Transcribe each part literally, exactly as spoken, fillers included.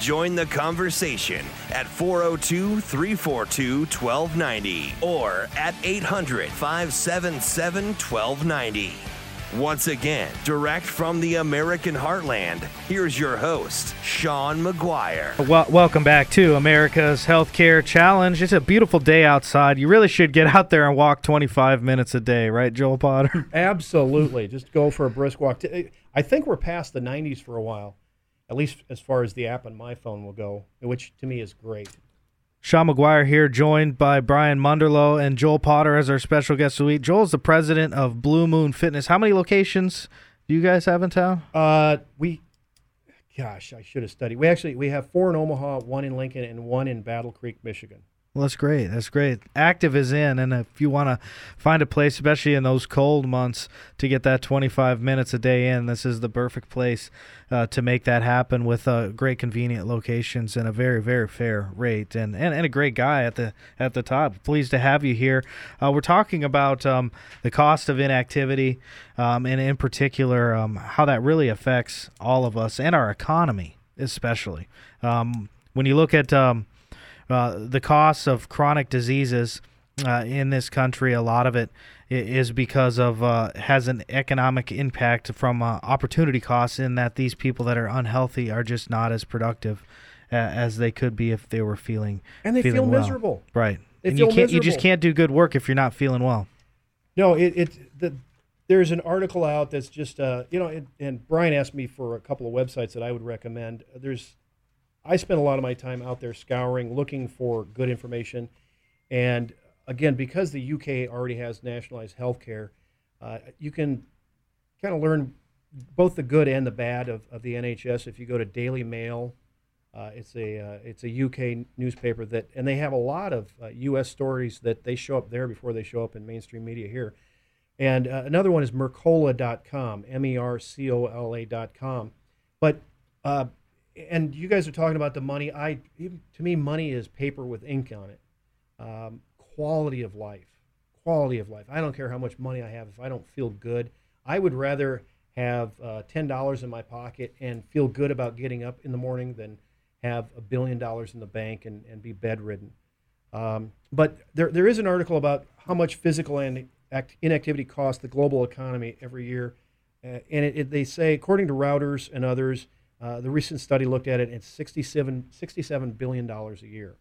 Join the conversation at four oh two, three four two, one two nine oh or at eight hundred, five seven seven, one two nine oh. Once again, direct from the American heartland, here's your host, Sean McGuire. Well, welcome back to America's Healthcare Challenge. It's a beautiful day outside. You really should get out there and walk twenty-five minutes a day, right, Joel Potter? Absolutely. Just go for a brisk walk. I think we're past the nineties for a while, at least as far as the app on my phone will go, which to me is great. Sean McGuire here, joined by Brian Munderlo and Joel Potter as our special guest this week. Joel's the president of Blue Moon Fitness. How many locations do you guys have in town? Uh, we, gosh, I should have studied. We actually we have four in Omaha, one in Lincoln, and one in Battle Creek, Michigan. Well, that's great. That's great. Active is in, and if you want to find a place, especially in those cold months, to get that twenty-five minutes a day in, this is the perfect place uh, to make that happen with uh, great convenient locations and a very, very fair rate, and, and, and a great guy at the at the top. Pleased to have you here. Uh, we're talking about um, the cost of inactivity, um, and in particular, um, how that really affects all of us and our economy, especially. Um, when you look at... Um, Uh, the costs of chronic diseases uh, in this country, a lot of it is because of uh, has an economic impact from uh, opportunity costs, in that these people that are unhealthy are just not as productive uh, as they could be if they were feeling and they feeling feel well. miserable, right? They and feel you can't miserable. You just can't do good work if you're not feeling well. No, it it the, there's an article out that's just uh, you know, it, and Brian asked me for a couple of websites that I would recommend. There's I spend a lot of my time out there scouring, looking for good information. And again, because the U K already has nationalized healthcare, uh, you can kind of learn both the good and the bad of, of the N H S. If you go to Daily Mail, uh, it's a uh, it's a U K newspaper that, and they have a lot of uh, U S stories that they show up there before they show up in mainstream media here. And uh, another one is Mercola dot com, M E R C O L A dot com. But uh, And you guys are talking about the money. I, to me, money is paper with ink on it. Um, quality of life, quality of life. I don't care how much money I have if I don't feel good. I would rather have uh, ten dollars in my pocket and feel good about getting up in the morning than have a billion dollars in the bank and, and be bedridden. Um, but there there is an article about how much physical and act, inactivity costs the global economy every year. Uh, and it, it, they say, according to Reuters and others, Uh, the recent study looked at it, and it's sixty-seven billion dollars a year.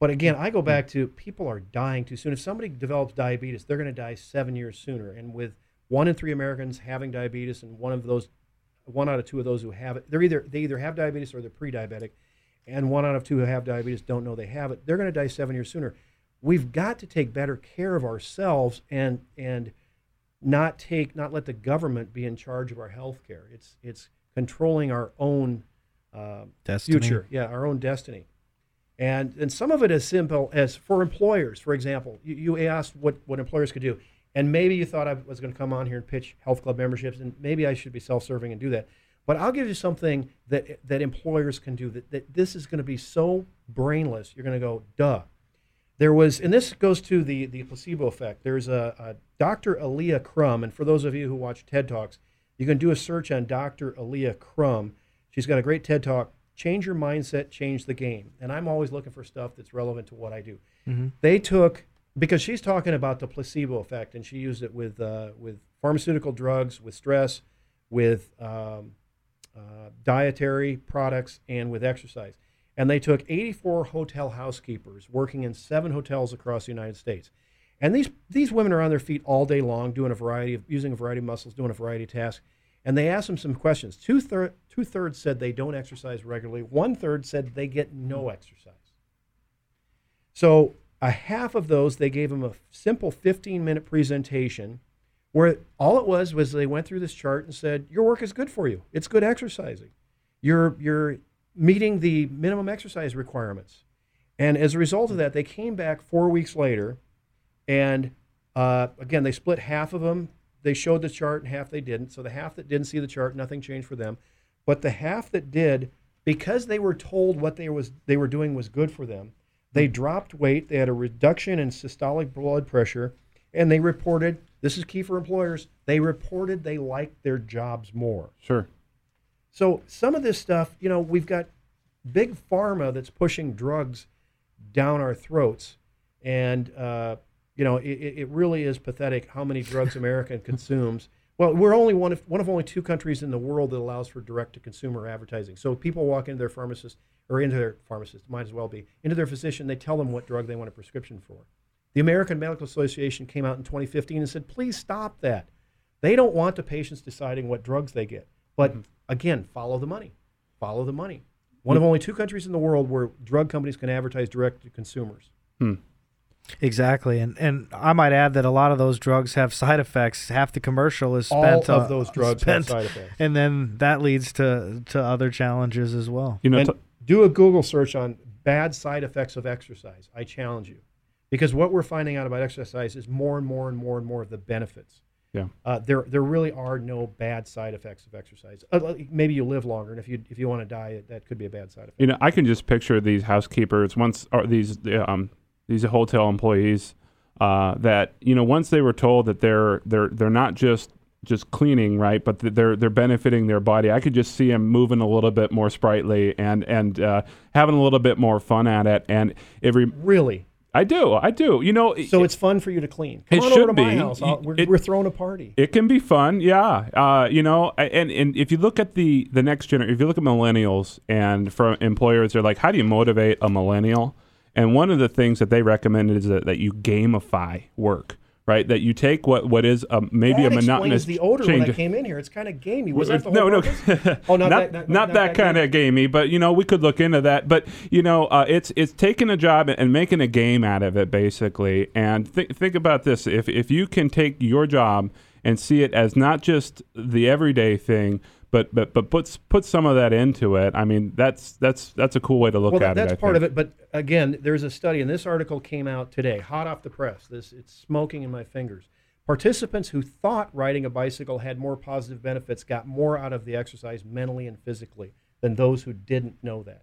But again, I go back to people are dying too soon. If somebody develops diabetes, they're going to die seven years sooner. And with one in three Americans having diabetes, and one of those, one out of two of those who have it, they're either they either have diabetes or they're pre-diabetic, and one out of two who have diabetes don't know they have it. They're going to die seven years sooner. We've got to take better care of ourselves and and not take not let the government be in charge of our health care. It's it's controlling our own uh, future, yeah, our own destiny. And and some of it is simple as for employers, for example. You, you asked what, what employers could do, and maybe you thought I was going to come on here and pitch health club memberships, and maybe I should be self-serving and do that. But I'll give you something that that employers can do that, that this is going to be so brainless, you're going to go, duh. There was, and this goes to the, the placebo effect. There's a, a Doctor Alia Crum, and for those of you who watch TED Talks, you can do a search on Doctor Alia Crum. She's got a great TED Talk, Change Your Mindset, Change the Game. And I'm always looking for stuff that's relevant to what I do. Mm-hmm. They took, because she's talking about the placebo effect, and she used it with uh, with pharmaceutical drugs, with stress, with um, uh, dietary products, and with exercise. And they took eighty-four hotel housekeepers working in seven hotels across the United States. And these these women are on their feet all day long, doing a variety of using a variety of muscles, doing a variety of tasks. And they asked them some questions. Two third two thirds said they don't exercise regularly. One third said they get no exercise. So a half of those, they gave them a simple fifteen minute presentation, where all it was was they went through this chart and said, your work is good for you. It's good exercising. Your your meeting the minimum exercise requirements. And as a result of that, they came back four weeks later, and uh, again, they split half of them. They showed the chart and half they didn't. So the half that didn't see the chart, nothing changed for them. But the half that did, because they were told what they was they were doing was good for them, they dropped weight, they had a reduction in systolic blood pressure, and they reported, this is key for employers, they reported they liked their jobs more. Sure. So some of this stuff, you know, we've got big pharma that's pushing drugs down our throats, and uh, you know, it, it really is pathetic how many drugs America consumes. Well, we're only one of one of only two countries in the world that allows for direct-to-consumer advertising. So people walk into their pharmacist, or into their pharmacist, might as well be, into their physician, they tell them what drug they want a prescription for. The American Medical Association came out in twenty fifteen and said, please stop that. They don't want the patients deciding what drugs they get. But mm-hmm. again, follow the money. Follow the money. One mm-hmm. of only two countries in the world where drug companies can advertise direct to consumers. Hmm. Exactly. And and I might add that a lot of those drugs have side effects. Half the commercial is spent. All of uh, those drugs spent, have side effects. And then that leads to, to other challenges as well. You know, t- do a Google search on bad side effects of exercise. I challenge you. Because what we're finding out about exercise is more and more and more and more of the benefits. Yeah. Uh, there there really are no bad side effects of exercise. Uh, maybe you live longer, and if you if you want to die, that could be a bad side effect. You know, I can just picture these housekeepers once, or these um these hotel employees uh, that, you know, once they were told that they're they're they're not just just cleaning, right, but th- they're they're benefiting their body. I could just see them moving a little bit more sprightly and and uh, having a little bit more fun at it, and every really. I do, I do. You know, so it, it's fun for you to clean. Come it on should over to be. My house. We're, it, we're throwing a party. It can be fun, yeah. Uh, you know, and, and if you look at the the next generation, if you look at millennials, and for employers, they're like, how do you motivate a millennial? And one of the things that they recommend is that, that you gamify work. Right, that you take what what is a, maybe that a monotonous the odor change. When I came in here, it's kind of gamey. Was that the whole no, purpose? no, oh, not, not that, not, not, not that, that kind of gamey. But you know, we could look into that. But you know, uh, it's it's taking a job and making a game out of it, basically. And think think about this: if if you can take your job and see it as not just the everyday thing, but but but put put some of that into it. I mean, that's that's that's a cool way to look well, at that's it. That's part of it. But again, there's a study, and this article came out today, hot off the press. This it's smoking in my fingers. Participants who thought riding a bicycle had more positive benefits got more out of the exercise mentally and physically than those who didn't know that.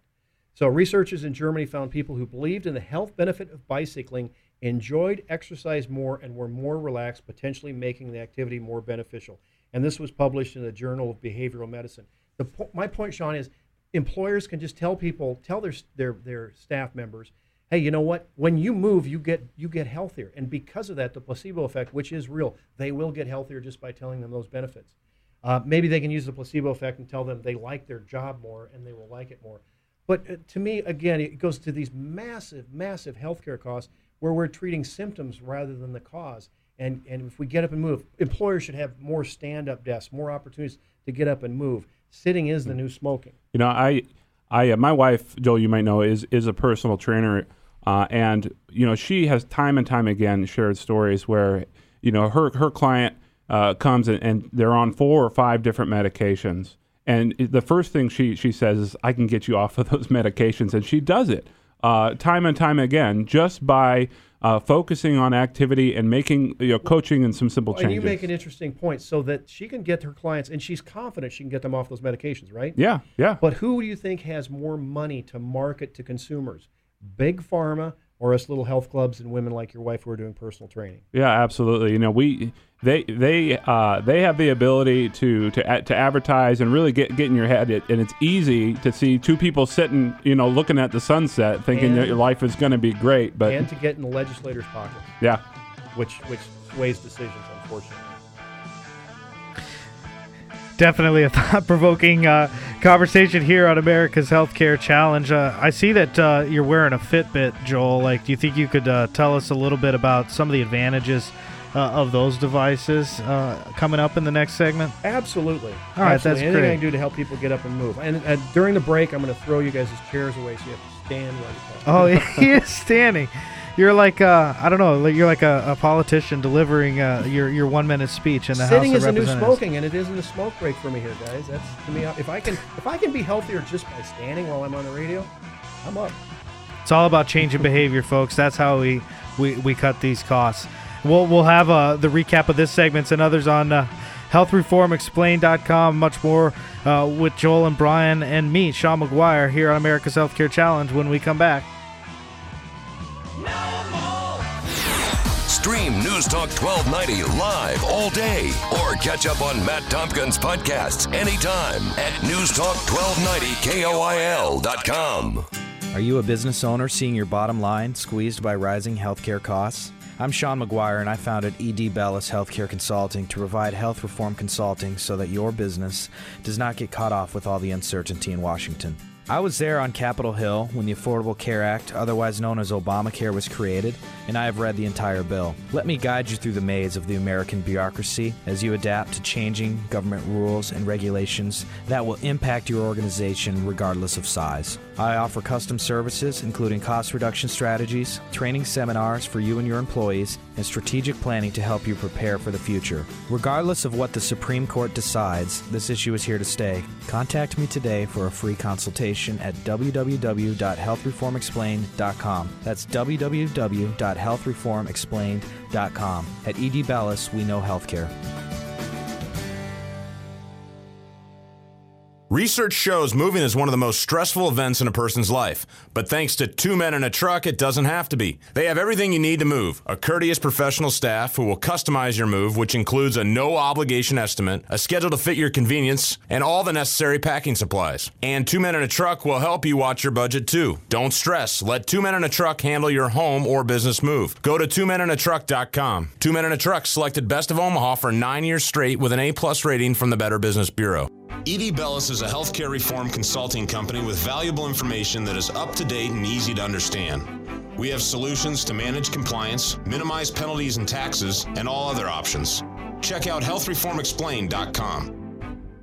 So researchers in Germany found people who believed in the health benefit of bicycling enjoyed exercise more and were more relaxed, potentially making the activity more beneficial. And this was published in the Journal of Behavioral Medicine. The po- my point, Sean, is employers can just tell people, tell their their their staff members, hey, you know what? When you move, you get you get healthier. And because of that, the placebo effect, which is real, they will get healthier just by telling them those benefits. Uh, maybe they can use the placebo effect and tell them they like their job more and they will like it more. But uh, to me, again, it goes to these massive, massive healthcare costs where we're treating symptoms rather than the cause. And and if we get up and move, employers should have more stand-up desks, more opportunities to get up and move. Sitting is the new smoking. You know, I, I, uh, my wife, Joel, you might know, is is a personal trainer, uh, and you know, she has time and time again shared stories where, you know, her her client uh, comes and, and they're on four or five different medications, and the first thing she she says is, "I can get you off of those medications," and she does it uh, time and time again just by. Uh, focusing on activity and making, you know, coaching and some simple changes. And you make an interesting point, so that she can get her clients, and she's confident she can get them off those medications, right? Yeah, yeah. But who do you think has more money to market to consumers? Big pharma or us little health clubs and women like your wife who are doing personal training? Yeah, absolutely. You know, we they they uh, they have the ability to to to advertise and really get get in your head, and it's easy to see two people sitting, you know, looking at the sunset, thinking and, that your life is going to be great, but and to get in the legislators' pockets. Yeah, which which sways decisions, unfortunately. Definitely a thought-provoking uh, conversation here on America's Healthcare Challenge. Uh, I see that uh, you're wearing a Fitbit, Joel. Like, do you think you could uh, tell us a little bit about some of the advantages uh, of those devices uh, coming up in the next segment? Absolutely. All right, Absolutely. That's Anything great. Anything I can do to help people get up and move. And, and during the break, I'm going to throw you guys' chairs away so you have to stand while you talk. Oh, he is standing. You're like uh, I don't know. You're like a, a politician delivering uh, your your one minute speech in the Sitting House of Representatives. Sitting is a new smoking, and it isn't a smoke break for me here, guys. That's to me. If I can if I can be healthier just by standing while I'm on the radio, I'm up. It's all about changing behavior, folks. That's how we we, we cut these costs. We'll we'll have uh, the recap of this segments and others on uh, health reform explained dot com. Much more uh, with Joel and Brian and me, Sean McGuire, here on America's Healthcare Challenge when we come back. Stream News Talk twelve ninety live all day or catch up on Matt Tompkins' podcasts anytime at news talk twelve ninety K O I L dot com. Are you a business owner seeing your bottom line squeezed by rising healthcare costs? I'm Sean McGuire, and I founded Ed Bellis Healthcare Consulting to provide health reform consulting so that your business does not get caught off with all the uncertainty in Washington. I was there on Capitol Hill when the Affordable Care Act, otherwise known as Obamacare, was created, and I have read the entire bill. Let me guide you through the maze of the American bureaucracy as you adapt to changing government rules and regulations that will impact your organization regardless of size. I offer custom services, including cost reduction strategies, training seminars for you and your employees, and strategic planning to help you prepare for the future. Regardless of what the Supreme Court decides, this issue is here to stay. Contact me today for a free consultation at w w w dot health reform explained dot com. That's w w w dot health reform explained dot com. At Ed Bellis, we know healthcare. Research shows moving is one of the most stressful events in a person's life. But thanks to Two Men and a Truck, it doesn't have to be. They have everything you need to move. A courteous professional staff who will customize your move, which includes a no-obligation estimate, a schedule to fit your convenience, and all the necessary packing supplies. And Two Men and a Truck will help you watch your budget, too. Don't stress. Let Two Men and a Truck handle your home or business move. Go to two men and a truck dot com. Two Men and a Truck selected Best of Omaha for nine years straight with an A plus rating from the Better Business Bureau. Ed Bellis is a healthcare reform consulting company with valuable information that is up-to-date and easy to understand. We have solutions to manage compliance, minimize penalties and taxes, and all other options. Check out health reform explained dot com.